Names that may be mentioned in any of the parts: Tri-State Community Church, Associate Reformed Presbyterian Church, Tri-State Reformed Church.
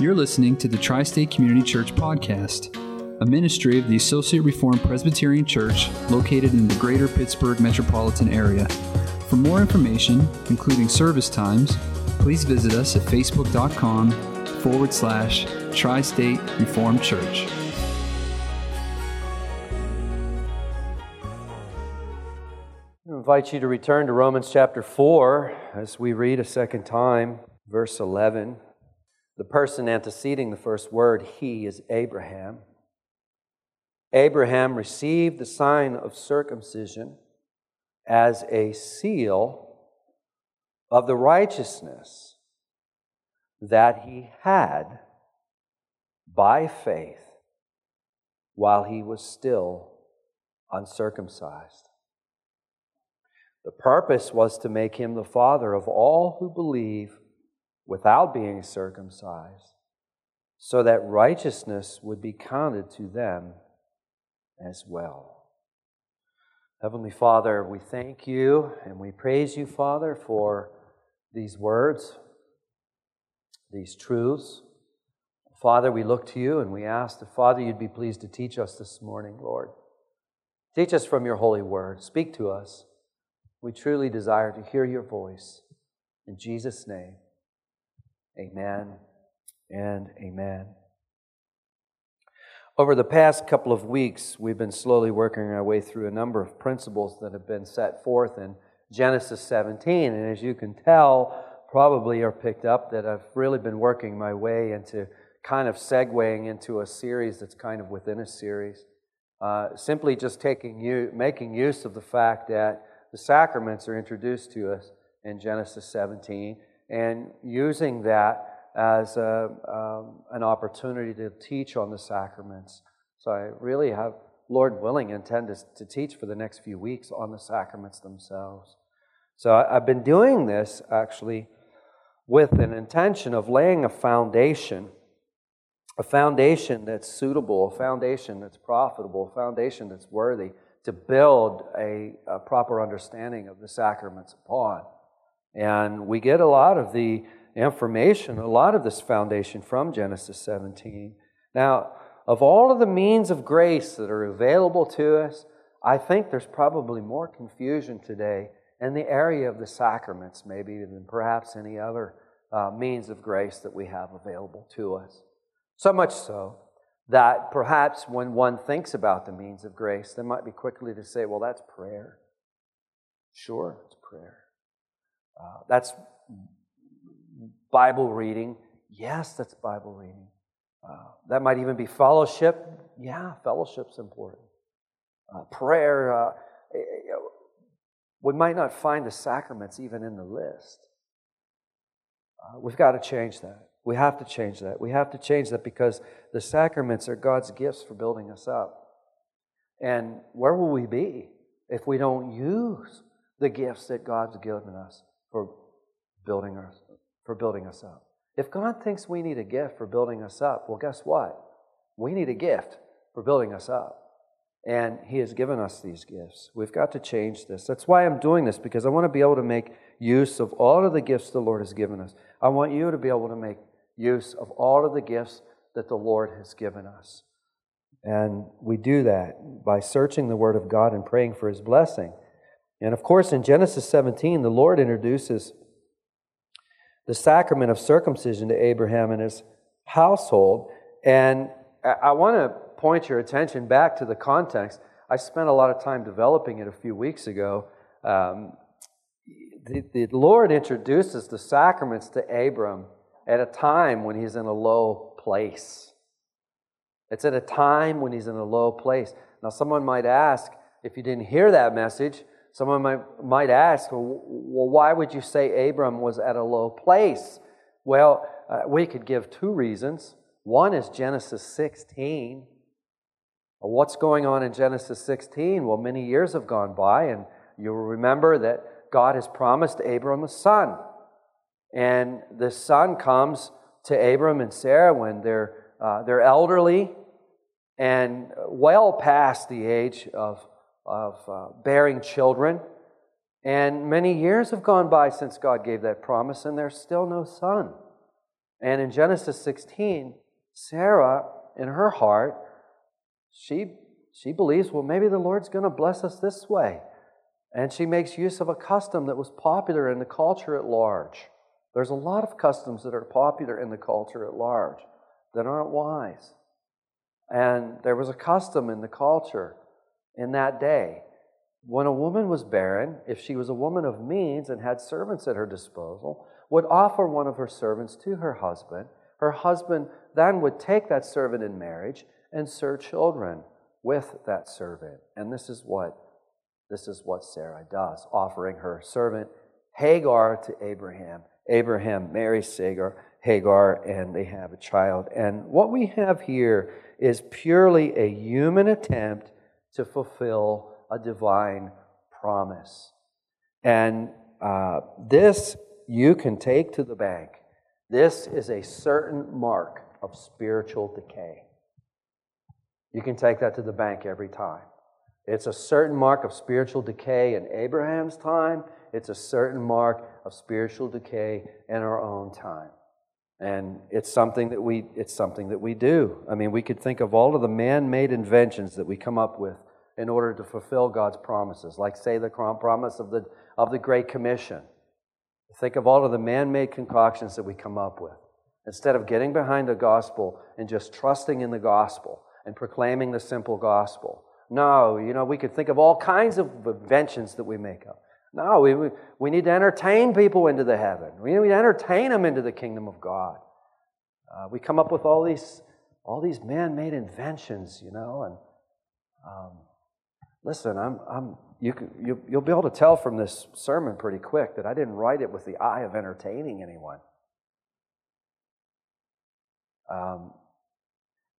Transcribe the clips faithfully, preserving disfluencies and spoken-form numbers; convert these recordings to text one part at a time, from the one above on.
You're listening to the Tri-State Community Church podcast, a ministry of the Associate Reformed Presbyterian Church located in the greater Pittsburgh metropolitan area. For more information, including service times, please visit us at facebook.com forward slash Tri-State Reformed Church. I invite you to return to Romans chapter four as we read a second time, verse eleven. The person anteceding the first word, he, is Abraham. Abraham received the sign of circumcision as a seal of the righteousness that he had by faith while he was still uncircumcised. The purpose was to make him the father of all who believe without being circumcised, so that righteousness would be counted to them as well. Heavenly Father, we thank you and we praise you, Father, for these words, these truths. Father, we look to you and we ask that, Father, you'd be pleased to teach us this morning, Lord. Teach us from your holy word. Speak to us. We truly desire to hear your voice. In Jesus' name. Amen and amen. Over the past couple of weeks, we've been slowly working our way through a number of principles that have been set forth in Genesis seventeen. And as you can tell, probably are picked up, that I've really been working my way into kind of segueing into a series that's kind of within a series. Uh, simply just taking you, making use of the fact that the sacraments are introduced to us in Genesis seventeen. And using that as a, um, an opportunity to teach on the sacraments. So I really have, Lord willing, intend to, to teach for the next few weeks on the sacraments themselves. So I, I've been doing this, actually, with an intention of laying a foundation, a foundation that's suitable, a foundation that's profitable, a foundation that's worthy to build a, a proper understanding of the sacraments upon. And we get a lot of the information, a lot of this foundation from Genesis seventeen. Now, of all of the means of grace that are available to us, I think there's probably more confusion today in the area of the sacraments, maybe, than perhaps any other uh, means of grace that we have available to us. So much so that perhaps when one thinks about the means of grace, they might be quickly to say, well, that's prayer. Sure, it's prayer. Uh, that's Bible reading. Yes, that's Bible reading. Uh, that might even be fellowship. Yeah, fellowship's important. Uh, prayer. Uh, we might not find the sacraments even in the list. Uh, we've got to change that. We have to change that. We have to change that because the sacraments are God's gifts for building us up. And where will we be if we don't use the gifts that God's given us for building us, for building us up? If God thinks we need a gift for building us up, well, guess what? We need a gift for building us up. And He has given us these gifts. We've got to change this. That's why I'm doing this, because I want to be able to make use of all of the gifts the Lord has given us. I want you to be able to make use of all of the gifts that the Lord has given us. And we do that by searching the Word of God and praying for His blessing. And of course, in Genesis seventeen, the Lord introduces the sacrament of circumcision to Abraham and his household. And I want to point your attention back to the context. I spent a lot of time developing it a few weeks ago. Um, the, the Lord introduces the sacraments to Abram at a time when he's in a low place. It's at a time when he's in a low place. Now, someone might ask, if you didn't hear that message, Someone might, might ask, well, why would you say Abram was at a low place? Well, uh, we could give two reasons. One is Genesis sixteen. What's going on in Genesis sixteen? Well, many years have gone by, and you'll remember that God has promised Abram a son. And the son comes to Abram and Sarah when they're, uh, they're elderly and well past the age of of uh, bearing children. And many years have gone by since God gave that promise, and there's still no son. And in Genesis sixteen, Sarah, in her heart, she, she believes, well, maybe the Lord's going to bless us this way. And she makes use of a custom that was popular in the culture at large. There's a lot of customs that are popular in the culture at large that aren't wise. And there was a custom in the culture in that day. When a woman was barren, if she was a woman of means and had servants at her disposal, would offer one of her servants to her husband. Her husband then would take that servant in marriage and serve children with that servant. And this is what this is what Sarah does, offering her servant Hagar to Abraham. Abraham marries Hagar, Hagar, and they have a child. And what we have here is purely a human attempt to fulfill a divine promise. And uh, this you can take to the bank. This is a certain mark of spiritual decay. You can take that to the bank every time. It's a certain mark of spiritual decay in Abraham's time. It's a certain mark of spiritual decay in our own time. And it's something that we it's something that we do. I mean, we could think of all of the man-made inventions that we come up with in order to fulfill God's promises, like, say, the promise of the, of the Great Commission. Think of all of the man-made concoctions that we come up with. Instead of getting behind the gospel and just trusting in the gospel and proclaiming the simple gospel. No, you know, we could think of all kinds of inventions that we make up. No, we, we need to entertain people into the heaven. We need to entertain them into the kingdom of God. Uh, we come up with all these all these man-made inventions, you know. And um, listen, I'm I'm you can you, you'll be able to tell from this sermon pretty quick that I didn't write it with the eye of entertaining anyone. Um,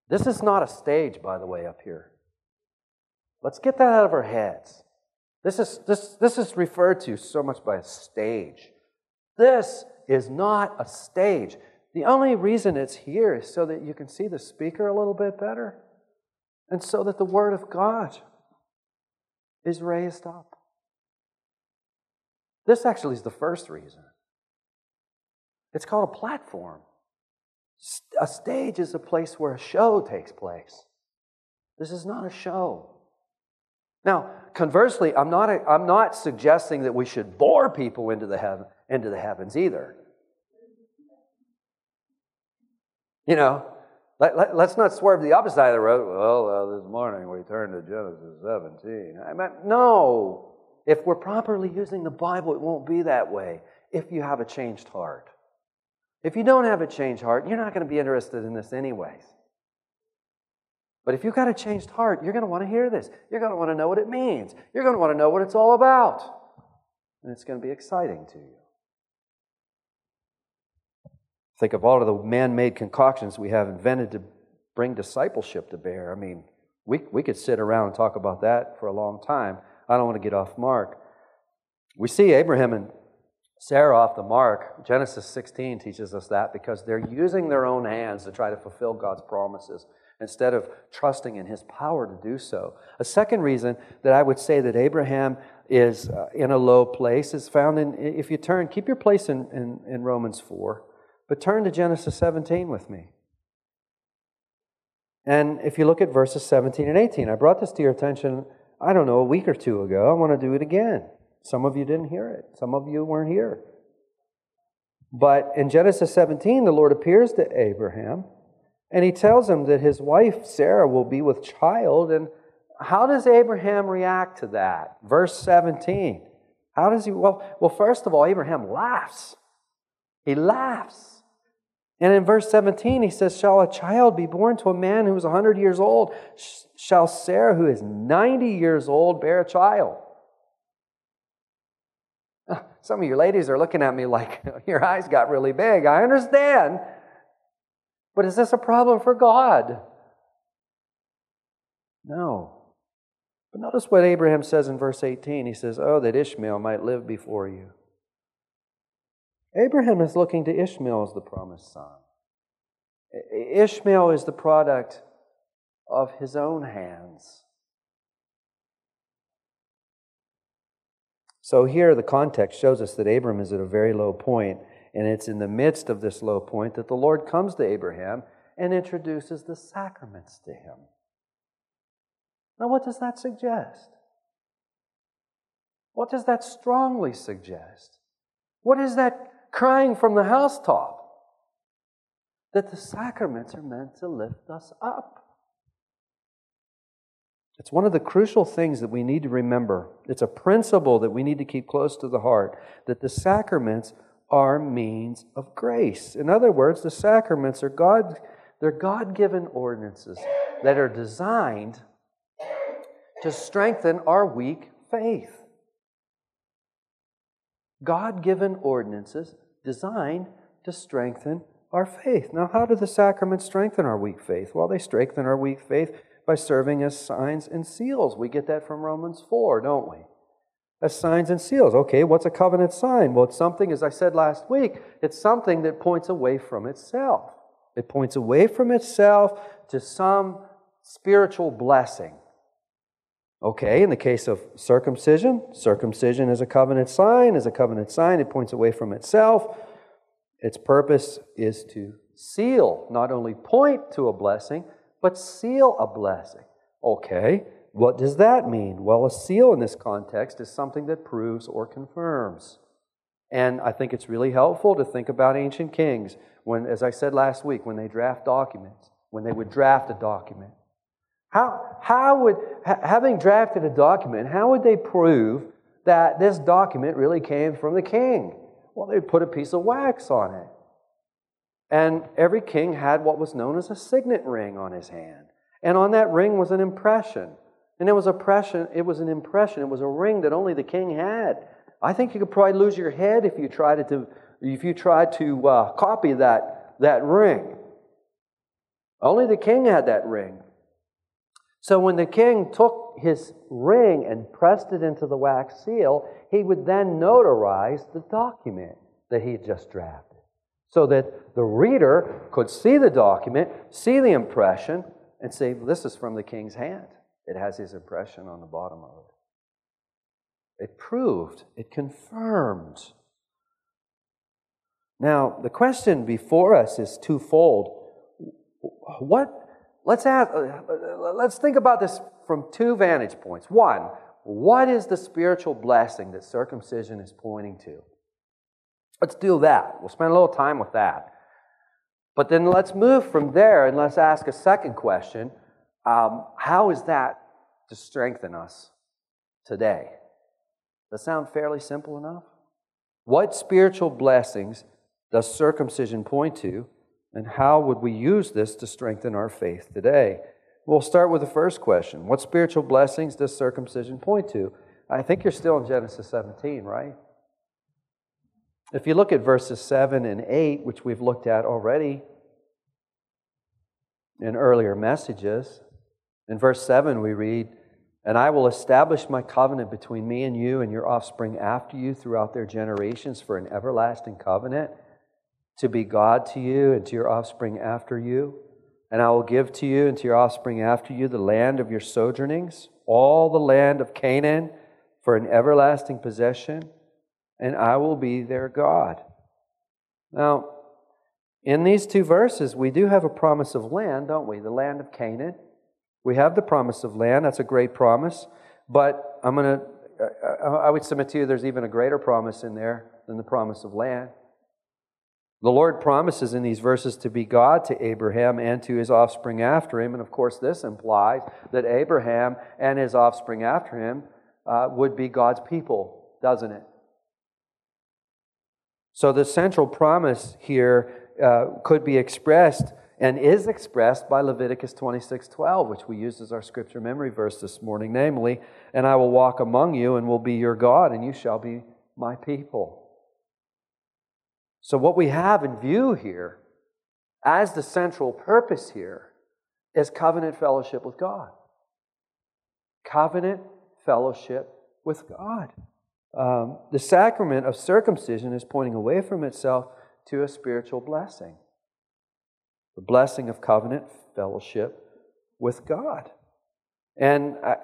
this is not a stage, by the way, up here. Let's get that out of our heads. This is this this is referred to so much by a stage. This is not a stage. The only reason it's here is so that you can see the speaker a little bit better, and so that the Word of God is raised up. This actually is the first reason. It's called a platform. A stage is a place where a show takes place. This is not a show. Now, conversely, I'm not, I'm not suggesting that we should bore people into the heaven, into the heavens either. You know, let, let, let's not swerve the opposite side of the road. Well, uh, this morning we turned to Genesis seventeen. I mean, no, if we're properly using the Bible, it won't be that way if you have a changed heart. If you don't have a changed heart, you're not going to be interested in this anyways. But if you've got a changed heart, you're going to want to hear this. You're going to want to know what it means. You're going to want to know what it's all about. And it's going to be exciting to you. Think of all of the man-made concoctions we have invented to bring discipleship to bear. I mean, we, we could sit around and talk about that for a long time. I don't want to get off mark. We see Abraham and Sarah off the mark. Genesis sixteen teaches us that because they're using their own hands to try to fulfill God's promises instead of trusting in His power to do so. A second reason that I would say that Abraham is uh, in a low place is found in, if you turn, keep your place in, in, in Romans four, but turn to Genesis seventeen with me. And if you look at verses seventeen and eighteen, I brought this to your attention, I don't know, a week or two ago. I want to do it again. Some of you didn't hear it. Some of you weren't here. But in Genesis seventeen, the Lord appears to Abraham, and He tells him that his wife, Sarah, will be with child. And how does Abraham react to that? Verse seventeen. How does he? Well, well, first of all, Abraham laughs. He laughs. And in verse seventeen, he says, "Shall a child be born to a man who is one hundred years old? Shall Sarah, who is ninety years old, bear a child?" Some of you ladies are looking at me like, your eyes got really big. I understand. But is this a problem for God? No. But notice what Abraham says in verse eighteen. He says, "Oh, that Ishmael might live before you." Abraham is looking to Ishmael as the promised son. Ishmael is the product of his own hands. So here the context shows us that Abram is at a very low point. And it's in the midst of this low point that the Lord comes to Abraham and introduces the sacraments to him. Now, what does that suggest? What does that strongly suggest? What is that crying from the housetop? That the sacraments are meant to lift us up. It's one of the crucial things that we need to remember. It's a principle that we need to keep close to the heart, that the sacraments are means of grace. In other words, the sacraments are God, they're God-given ordinances that are designed to strengthen our weak faith. God-given ordinances designed to strengthen our faith. Now, how do the sacraments strengthen our weak faith? Well, they strengthen our weak faith by serving as signs and seals. We get that from Romans four, don't we? As signs and seals. Okay, what's a covenant sign? Well, it's something, as I said last week, it's something that points away from itself. It points away from itself to some spiritual blessing. Okay, in the case of circumcision, circumcision is a covenant sign. As a covenant sign, it points away from itself. Its purpose is to seal, not only point to a blessing, but seal a blessing. Okay, what does that mean? Well, a seal in this context is something that proves or confirms. And I think it's really helpful to think about ancient kings when, as I said last week, when they draft documents, when they would draft a document. How, how would, having drafted a document, how would they prove that this document really came from the king? Well, they'd put a piece of wax on it. And every king had what was known as a signet ring on his hand. And on that ring was an impression. And it was, impression, it was an impression. It was a ring that only the king had. I think you could probably lose your head if you tried to, if you tried to uh, copy that, that ring. Only the king had that ring. So when the king took his ring and pressed it into the wax seal, he would then notarize the document that he had just drafted so that the reader could see the document, see the impression, and say, this is from the king's hand. It has his impression on the bottom of it. It proved, it confirmed. Now, the question before us is twofold. What Let's ask, let's think about this from two vantage points. One, what is the spiritual blessing that circumcision is pointing to? Let's do that. We'll spend a little time with that. But then let's move from there and let's ask a second question. Um, how is that to strengthen us today? Does that sound fairly simple enough? What spiritual blessings does circumcision point to? And how would we use this to strengthen our faith today? We'll start with the first question. What spiritual blessings does circumcision point to? I think you're still in Genesis seventeen, right? If you look at verses seven and eight, which we've looked at already in earlier messages, in verse seven we read, "And I will establish my covenant between me and you and your offspring after you throughout their generations for an everlasting covenant, to be God to you and to your offspring after you. And I will give to you and to your offspring after you the land of your sojournings, all the land of Canaan, for an everlasting possession, and I will be their God." Now, in these two verses, we do have a promise of land, don't we? The land of Canaan. We have the promise of land. That's a great promise. But I'm going to, I would submit to you there's even a greater promise in there than the promise of land. The Lord promises in these verses to be God to Abraham and to his offspring after him. And of course, this implies that Abraham and his offspring after him uh, would be God's people, doesn't it? So the central promise here uh, could be expressed and is expressed by Leviticus twenty-six twelve, which we used as our scripture memory verse this morning, namely, "And I will walk among you and will be your God, and you shall be my people." So what we have in view here, as the central purpose here, is covenant fellowship with God. Covenant fellowship with God. Um, the sacrament of circumcision is pointing away from itself to a spiritual blessing. The blessing of covenant fellowship with God. And I,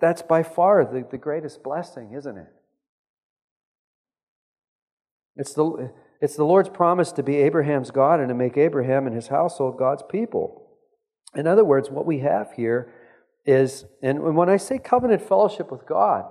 that's by far the, the greatest blessing, isn't it? It's the... It's the Lord's promise to be Abraham's God and to make Abraham and his household God's people. In other words, what we have here is, and when I say covenant fellowship with God,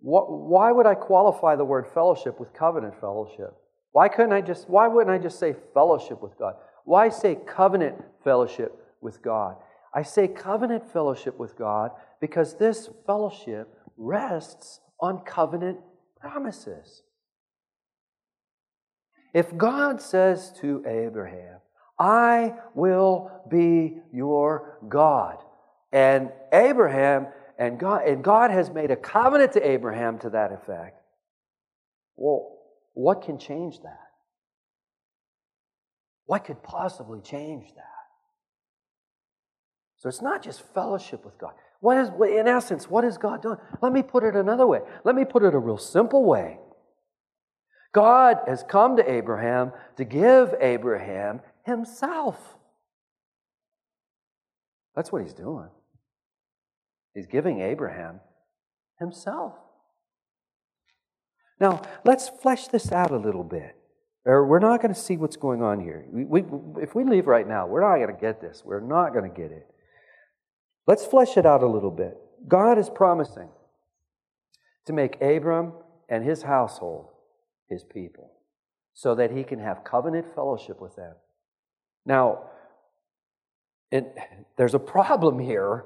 what, why would I qualify the word fellowship with covenant fellowship? Why couldn't I just, why wouldn't I just say fellowship with God? Why say covenant fellowship with God? I say covenant fellowship with God because this fellowship rests on covenant promises. If God says to Abraham, I will be your God, and Abraham and God and God has made a covenant to Abraham to that effect, well, what can change that? What could possibly change that? So it's not just fellowship with God. What is, in essence, what is God doing? Let me put it another way. Let me put it a real simple way. God has come to Abraham to give Abraham himself. That's what he's doing. He's giving Abraham himself. Now, let's flesh this out a little bit. Or we're not going to see what's going on here. We, we, if we leave right now, we're not going to get this. We're not going to get it. Let's flesh it out a little bit. God is promising to make Abram and his household his people so that he can have covenant fellowship with them. Now, it, there's a problem here.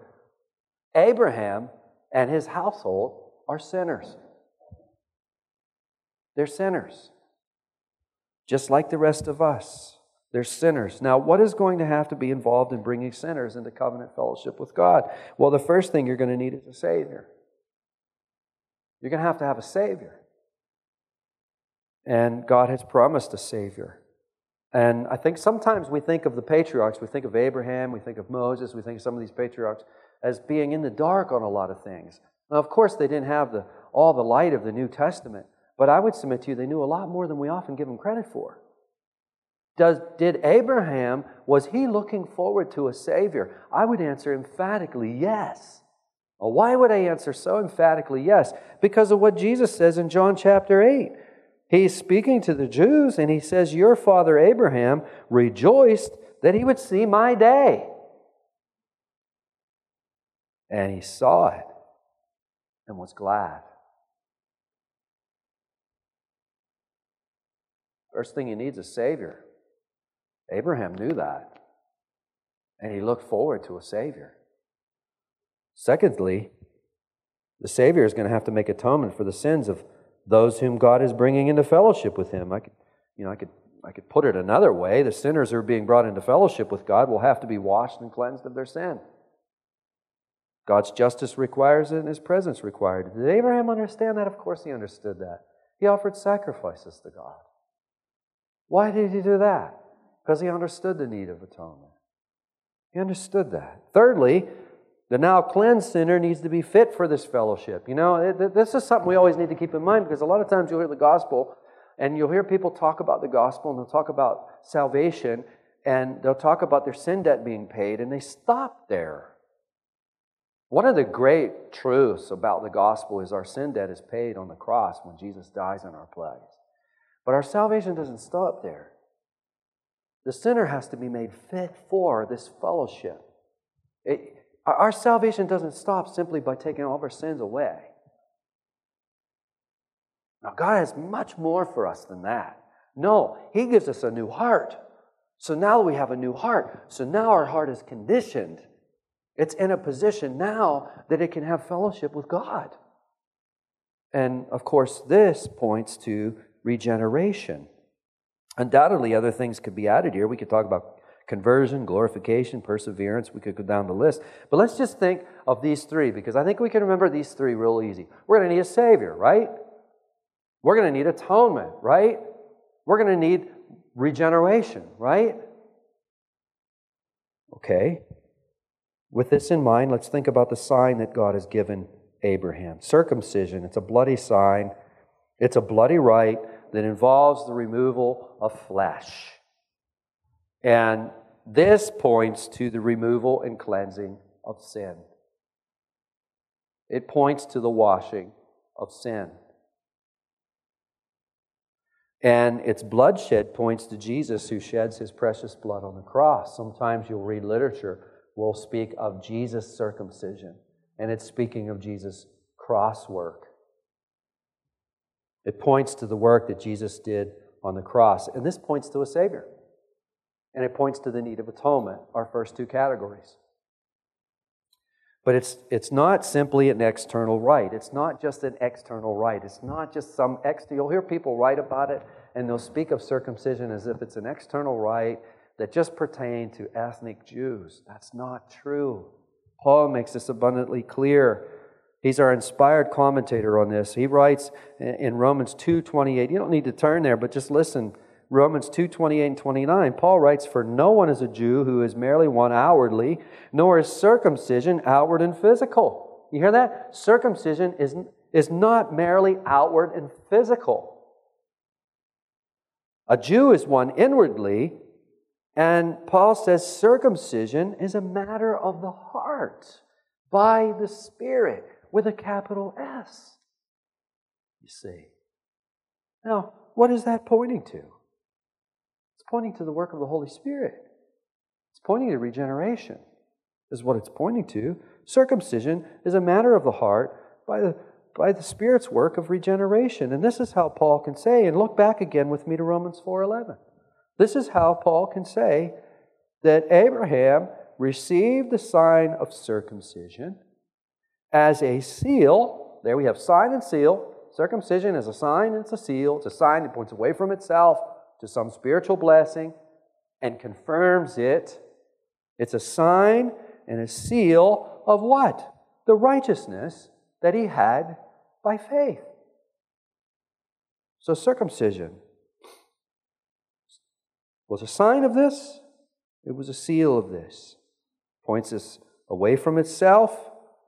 Abraham and his household are sinners. They're sinners. Just like the rest of us, they're sinners. Now, what is going to have to be involved in bringing sinners into covenant fellowship with God? Well, the first thing you're going to need is a Savior. You're going to have to have a Savior. And God has promised a Savior. And I think sometimes we think of the patriarchs, we think of Abraham, we think of Moses, we think of some of these patriarchs as being in the dark on a lot of things. Now, of course, they didn't have the, all the light of the New Testament. But I would submit to you, they knew a lot more than we often give them credit for. Does, did Abraham, was he looking forward to a Savior? I would answer emphatically yes. Well, why would I answer so emphatically yes? Because of what Jesus says in John chapter eight. He's speaking to the Jews and he says, your father Abraham rejoiced that he would see my day. And he saw it and was glad. First thing he needs is a Savior. Abraham knew that. And he looked forward to a Savior. Secondly, the Savior is going to have to make atonement for the sins of those whom God is bringing into fellowship with Him. I could, you know, I could, I could put it another way. The sinners who are being brought into fellowship with God will have to be washed and cleansed of their sin. God's justice requires it and His presence required it. Did Abraham understand that? Of course he understood that. He offered sacrifices to God. Why did he do that? Because he understood the need of atonement. He understood that. Thirdly, the now cleansed sinner needs to be fit for this fellowship. You know, this is something we always need to keep in mind because a lot of times you'll hear the gospel and you'll hear people talk about the gospel and they'll talk about salvation and they'll talk about their sin debt being paid and they stop there. One of the great truths about the gospel is our sin debt is paid on the cross when Jesus dies in our place. But our salvation doesn't stop there. The sinner has to be made fit for this fellowship. It, our salvation doesn't stop simply by taking all of our sins away. Now, God has much more for us than that. No, He gives us a new heart. So now we have a new heart. So now our heart is conditioned. It's in a position now that it can have fellowship with God. And, of course, this points to regeneration. Undoubtedly, other things could be added here. We could talk about conversion, glorification, perseverance. We could go down the list. But let's just think of these three because I think we can remember these three real easy. We're going to need a Savior, right? We're going to need atonement, right? We're going to need regeneration, right? Okay. With this in mind, let's think about the sign that God has given Abraham. Circumcision. It's a bloody sign. It's a bloody rite that involves the removal of flesh. And this points to the removal and cleansing of sin. It points to the washing of sin. And its bloodshed points to Jesus, who sheds his precious blood on the cross. Sometimes you'll read literature will speak of Jesus' circumcision, and it's speaking of Jesus' cross work. It points to the work that Jesus did on the cross, and this points to a Savior. And it points to the need of atonement, our first two categories. But it's, it's not simply an external rite. It's not just an external rite. It's not just some external. You'll hear people write about it, and they'll speak of circumcision as if it's an external rite that just pertained to ethnic Jews. That's not true. Paul makes this abundantly clear. He's our inspired commentator on this. He writes in Romans two twenty-eight. You don't need to turn there, but just listen. Romans two twenty-eight and twenty-nine, Paul writes, "For no one is a Jew who is merely one outwardly, nor is circumcision outward and physical." You hear that? Circumcision is, is not merely outward and physical. A Jew is one inwardly, and Paul says circumcision is a matter of the heart, by the Spirit, with a capital S. You see. Now, what is that pointing to? Pointing to the work of the Holy Spirit. It's pointing to regeneration, is what it's pointing to. Circumcision is a matter of the heart by the, by the Spirit's work of regeneration. And this is how Paul can say, and look back again with me to Romans four eleven. This is how Paul can say that Abraham received the sign of circumcision as a seal. There we have sign and seal. Circumcision is a sign and it's a seal. It's a sign that points away from itself to some spiritual blessing, and confirms it. It's a sign and a seal of what? The righteousness that he had by faith. So circumcision was a sign of this. It was a seal of this. Points us away from itself,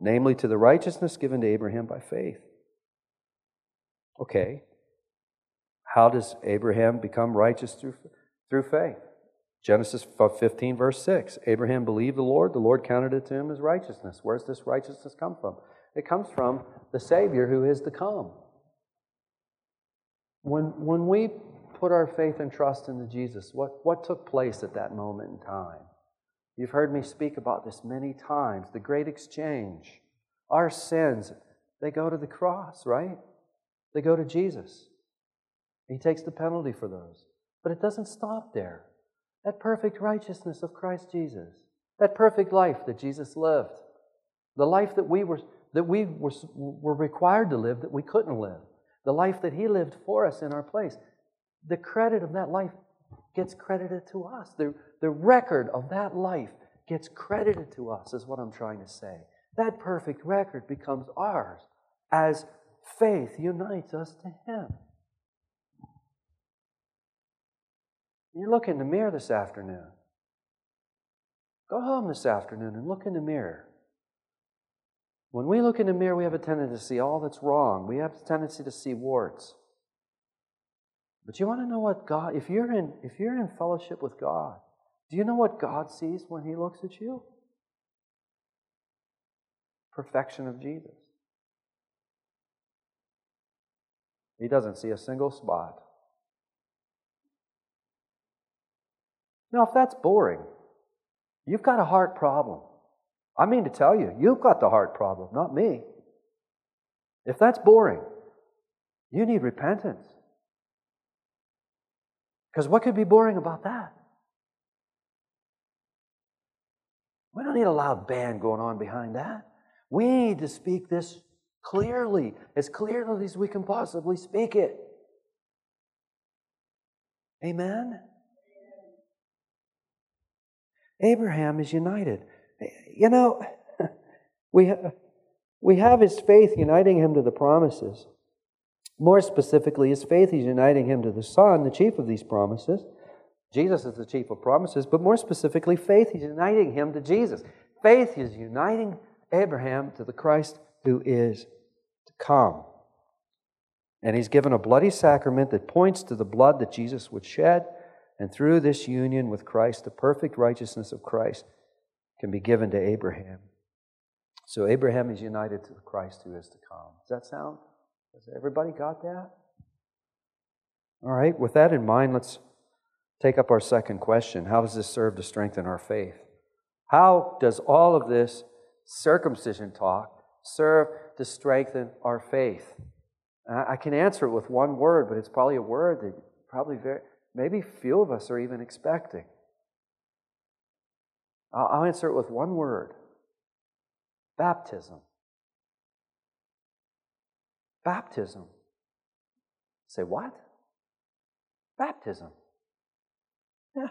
namely to the righteousness given to Abraham by faith. Okay. How does Abraham become righteous through, through faith? Genesis fifteen, verse six. Abraham believed the Lord. The Lord counted it to him as righteousness. Where does this righteousness come from? It comes from the Savior who is to come. When, when we put our faith and trust into Jesus, what, what took place at that moment in time? You've heard me speak about this many times. The great exchange. Our sins, they go to the cross, right? They go to Jesus. He takes the penalty for those. But it doesn't stop there. That perfect righteousness of Christ Jesus, that perfect life that Jesus lived, the life that we were that we were, were required to live that we couldn't live, the life that He lived for us in our place, the credit of that life gets credited to us. The, the record of that life gets credited to us, is what I'm trying to say. That perfect record becomes ours as faith unites us to Him. You look in the mirror this afternoon. Go home this afternoon and look in the mirror. When we look in the mirror, we have a tendency to see all that's wrong. We have a tendency to see warts. But you want to know what God, if you're in, if you're in fellowship with God, do you know what God sees when He looks at you? Perfection of Jesus. He doesn't see a single spot. Now, if that's boring, you've got a heart problem. I mean to tell you, you've got the heart problem, not me. If that's boring, you need repentance. Because what could be boring about that? We don't need a loud band going on behind that. We need to speak this clearly, as clearly as we can possibly speak it. Amen? Abraham is united. You know, we, we have his faith uniting him to the promises. More specifically, his faith is uniting him to the Son, the chief of these promises. Jesus is the chief of promises, but more specifically, faith is uniting him to Jesus. Faith is uniting Abraham to the Christ who is to come. And he's given a bloody sacrament that points to the blood that Jesus would shed. And through this union with Christ, the perfect righteousness of Christ can be given to Abraham. So Abraham is united to the Christ who is to come. Does that sound? Does everybody got that? All right, with that in mind, let's take up our second question. How does this serve to strengthen our faith? How does all of this circumcision talk serve to strengthen our faith? And I can answer it with one word, but it's probably a word that probably very, maybe few of us are even expecting. I'll answer it with one word. Baptism. Baptism. Say what? Baptism. Yeah.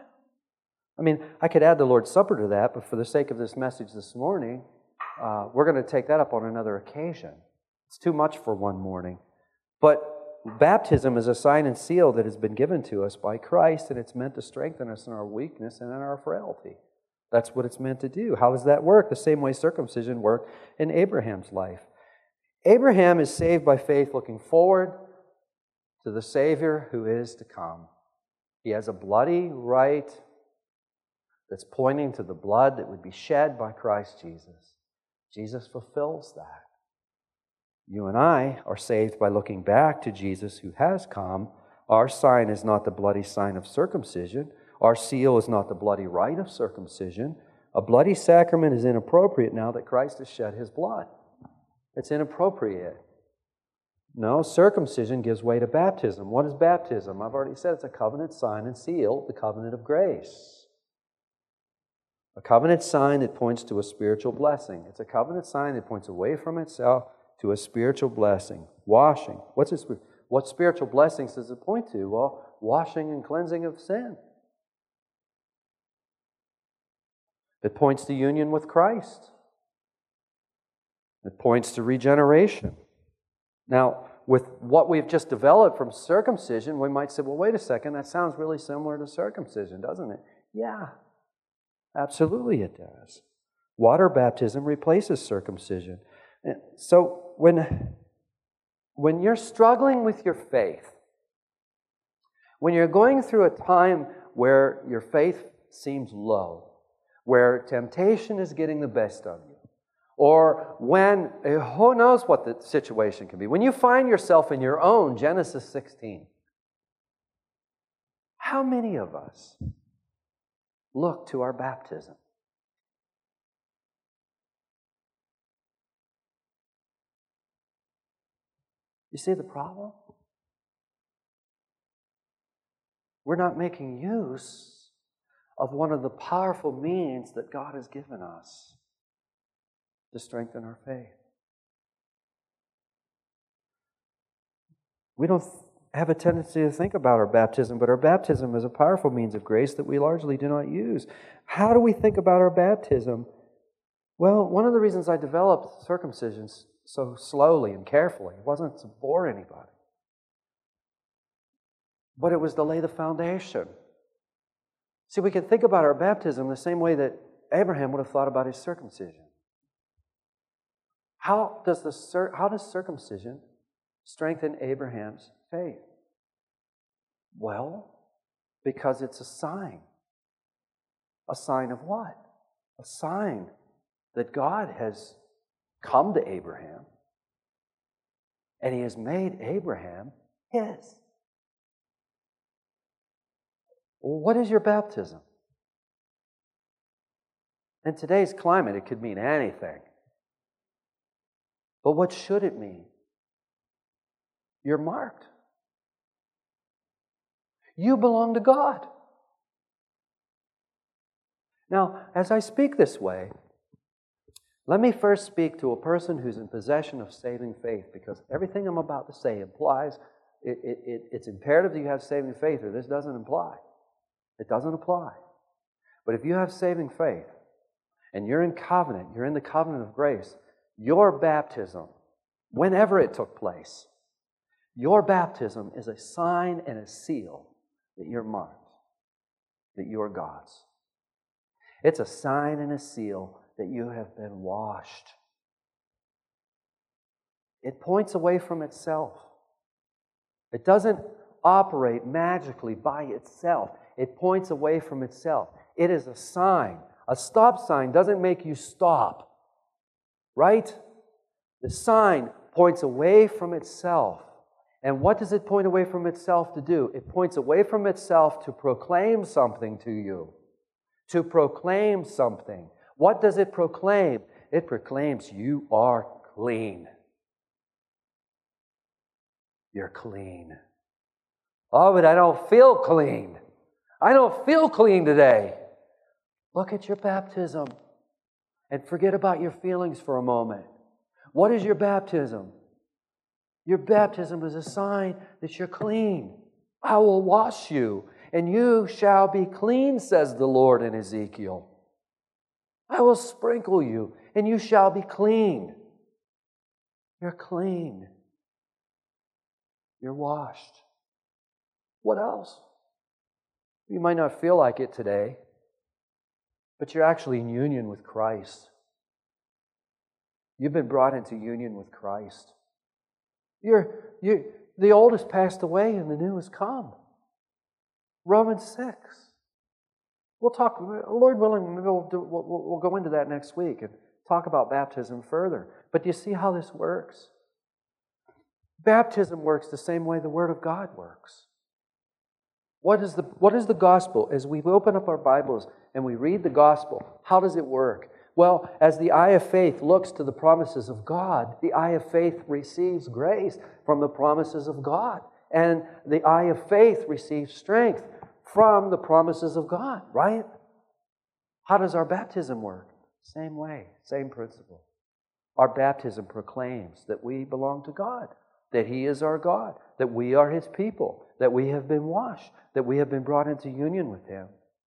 I mean, I could add the Lord's Supper to that, but for the sake of this message this morning, uh, we're going to take that up on another occasion. It's too much for one morning. But baptism is a sign and seal that has been given to us by Christ, and it's meant to strengthen us in our weakness and in our frailty. That's what it's meant to do. How does that work? The same way circumcision worked in Abraham's life. Abraham is saved by faith, looking forward to the Savior who is to come. He has a bloody rite that's pointing to the blood that would be shed by Christ Jesus. Jesus fulfills that. You and I are saved by looking back to Jesus who has come. Our sign is not the bloody sign of circumcision. Our seal is not the bloody rite of circumcision. A bloody sacrament is inappropriate now that Christ has shed His blood. It's inappropriate. No, circumcision gives way to baptism. What is baptism? I've already said it's a covenant sign and seal, the covenant of grace. A covenant sign that points to a spiritual blessing. It's a covenant sign that points away from itself to a spiritual blessing. Washing. What's it, what spiritual blessings does it point to? Well, washing and cleansing of sin. It points to union with Christ. It points to regeneration. Now, with what we've just developed from circumcision, we might say, well, wait a second, that sounds really similar to circumcision, doesn't it? Yeah, absolutely it does. Water baptism replaces circumcision. So when, when you're struggling with your faith, when you're going through a time where your faith seems low, where temptation is getting the best of you, or when, who knows what the situation can be, when you find yourself in your own Genesis sixteen, how many of us look to our baptism? You see the problem? We're not making use of one of the powerful means that God has given us to strengthen our faith. We don't have a tendency to think about our baptism, but our baptism is a powerful means of grace that we largely do not use. How do we think about our baptism? Well, one of the reasons I developed circumcision so slowly and carefully, it wasn't to bore anybody, but it was to lay the foundation. See, we can think about our baptism the same way that Abraham would have thought about his circumcision. How does the how does circumcision strengthen Abraham's faith? Well, because it's a sign. A sign of what? A sign that God has come to Abraham and He has made Abraham His. What is your baptism? In today's climate, it could mean anything. But what should it mean? You're marked. You belong to God. Now, as I speak this way, let me first speak to a person who's in possession of saving faith, because everything I'm about to say implies it, it, it, it's imperative that you have saving faith, or this doesn't imply. It doesn't apply. But if you have saving faith, and you're in covenant, you're in the covenant of grace, your baptism, whenever it took place, your baptism is a sign and a seal that you're marked, that you are God's. It's a sign and a seal that you have been washed. It points away from itself. It doesn't operate magically by itself. It points away from itself. It is a sign. A stop sign doesn't make you stop, right? The sign points away from itself And what does it point away from itself to do? It points away from itself to proclaim something to you. To proclaim something. What does it proclaim? It proclaims you are clean. You're clean. Oh, but I don't feel clean. I don't feel clean today. Look at your baptism and forget about your feelings for a moment. What is your baptism? Your baptism is a sign that you're clean. I will wash you, and you shall be clean, says the Lord in Ezekiel. I will sprinkle you, and you shall be clean. You're clean. You're washed. What else? You might not feel like it today, but you're actually in union with Christ. You've been brought into union with Christ. You're, you, the old has passed away and the new has come. Romans six. We'll talk, Lord willing, maybe we'll, do, we'll, we'll go into that next week and talk about baptism further. But do you see how this works? Baptism works the same way the Word of God works. What is the, what is the gospel? As we open up our Bibles and we read the gospel, how does it work? Well, as the eye of faith looks to the promises of God, the eye of faith receives grace from the promises of God. And the eye of faith receives strength from the promises of God, right? How does our baptism work? Same way, same principle. Our baptism proclaims that we belong to God, that He is our God, that we are His people, that we have been washed, that we have been brought into union with Him,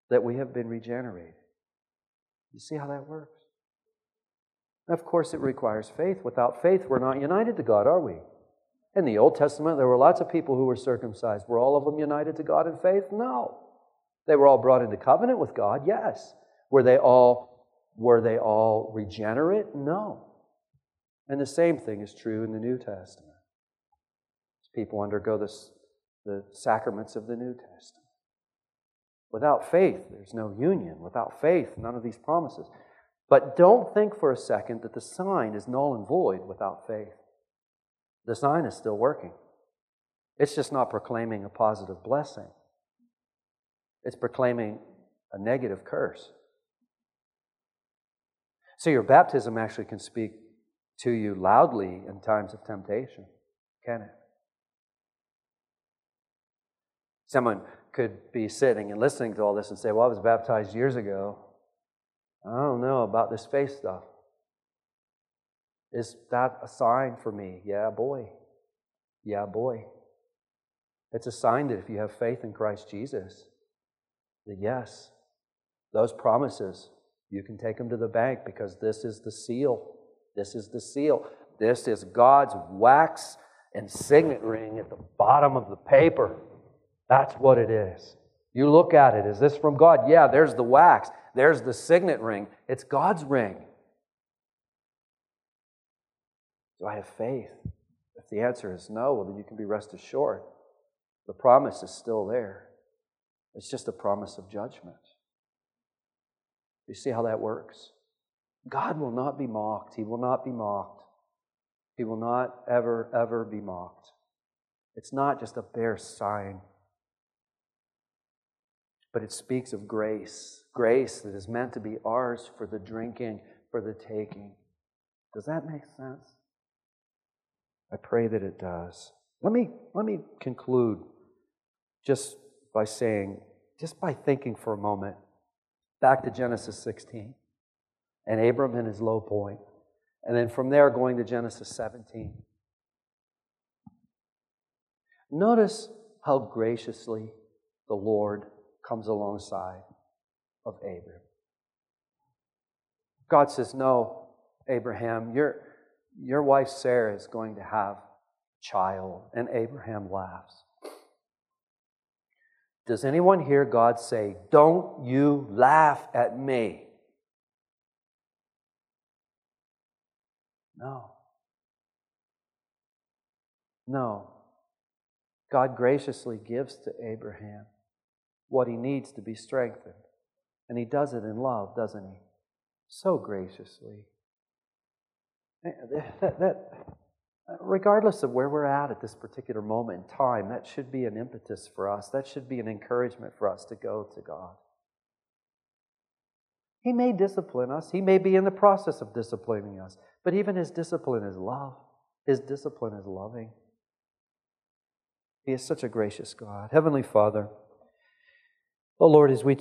that we have been regenerated. You see how that works? Of course, it requires faith. Without faith, we're not united to God, are we? In the Old Testament, there were lots of people who were circumcised. Were all of them united to God in faith? No. They were all brought into covenant with God? Yes. Were they all, were they all regenerate? No. And the same thing is true in the New Testament. People undergo this, the sacraments of the New Testament. Without faith, there's no union. Without faith, none of these promises. But don't think for a second that the sign is null and void without faith. The sign is still working. It's just not proclaiming a positive blessing. It's proclaiming a negative curse. So your baptism actually can speak to you loudly in times of temptation, can it? Someone could be sitting and listening to all this and say, well, I was baptized years ago. I don't know about this faith stuff. Is that a sign for me? Yeah, boy. Yeah, boy. It's a sign that if you have faith in Christ Jesus, that yes, those promises, you can take them to the bank because this is the seal. This is the seal. This is God's wax and signet ring at the bottom of the paper. That's what it is. You look at it. Is this from God? Yeah, there's the wax. There's the signet ring. It's God's ring. Do I have faith? If the answer is no, well, then you can be rest assured. The promise is still there. It's just a promise of judgment. You see how that works? God will not be mocked. He will not be mocked. He will not ever, ever be mocked. It's not just a bare sign. But it speaks of grace, grace that is meant to be ours for the drinking, for the taking. Does that make sense? I pray that it does. Let me, let me conclude just by saying, just by thinking for a moment, back to Genesis sixteen, and Abram and his low point, and then from there going to Genesis seventeen. Notice how graciously the Lord comes alongside of Abram. God says, no, Abraham, your, your wife Sarah is going to have a child. And Abraham laughs. Does anyone hear God say, don't you laugh at me? No. No. God graciously gives to Abraham what he needs to be strengthened. And he does it in love, doesn't he? So graciously. That, that, Regardless of where we're at at this particular moment in time, that should be an impetus for us. That should be an encouragement for us to go to God. He may discipline us. He may be in the process of disciplining us. But even His discipline is love. His discipline is loving. He is such a gracious God. Heavenly Father, oh Lord, as we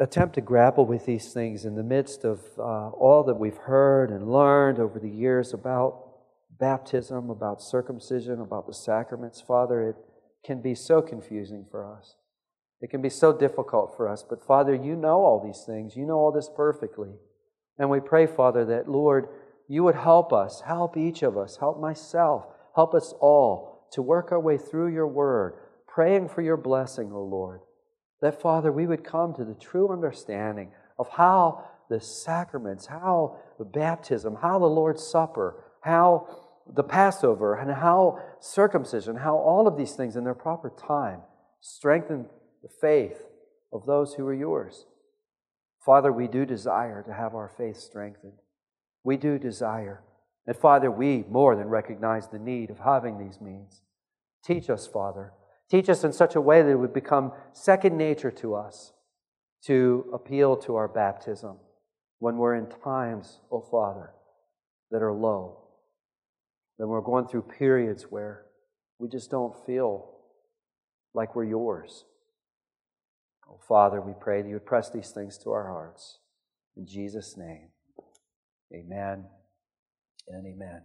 attempt to grapple with these things in the midst of uh, all that we've heard and learned over the years about baptism, about circumcision, about the sacraments, Father, it can be so confusing for us. It can be so difficult for us. But Father, You know all these things. You know all this perfectly. And we pray, Father, that, Lord, You would help us, help each of us, help myself, help us all to work our way through Your Word, praying for Your blessing, O Lord. That, Father, we would come to the true understanding of how the sacraments, how the baptism, how the Lord's Supper, how the Passover, and how circumcision, how all of these things in their proper time strengthen the faith of those who are Yours. Father, we do desire to have our faith strengthened. We do desire. And Father, we more than recognize the need of having these means. Teach us, Father. Teach us in such a way that it would become second nature to us to appeal to our baptism when we're in times, oh Father, that are low. Then we're going through periods where we just don't feel like we're Yours. Oh, Father, we pray that You would press these things to our hearts. In Jesus' name, amen and amen.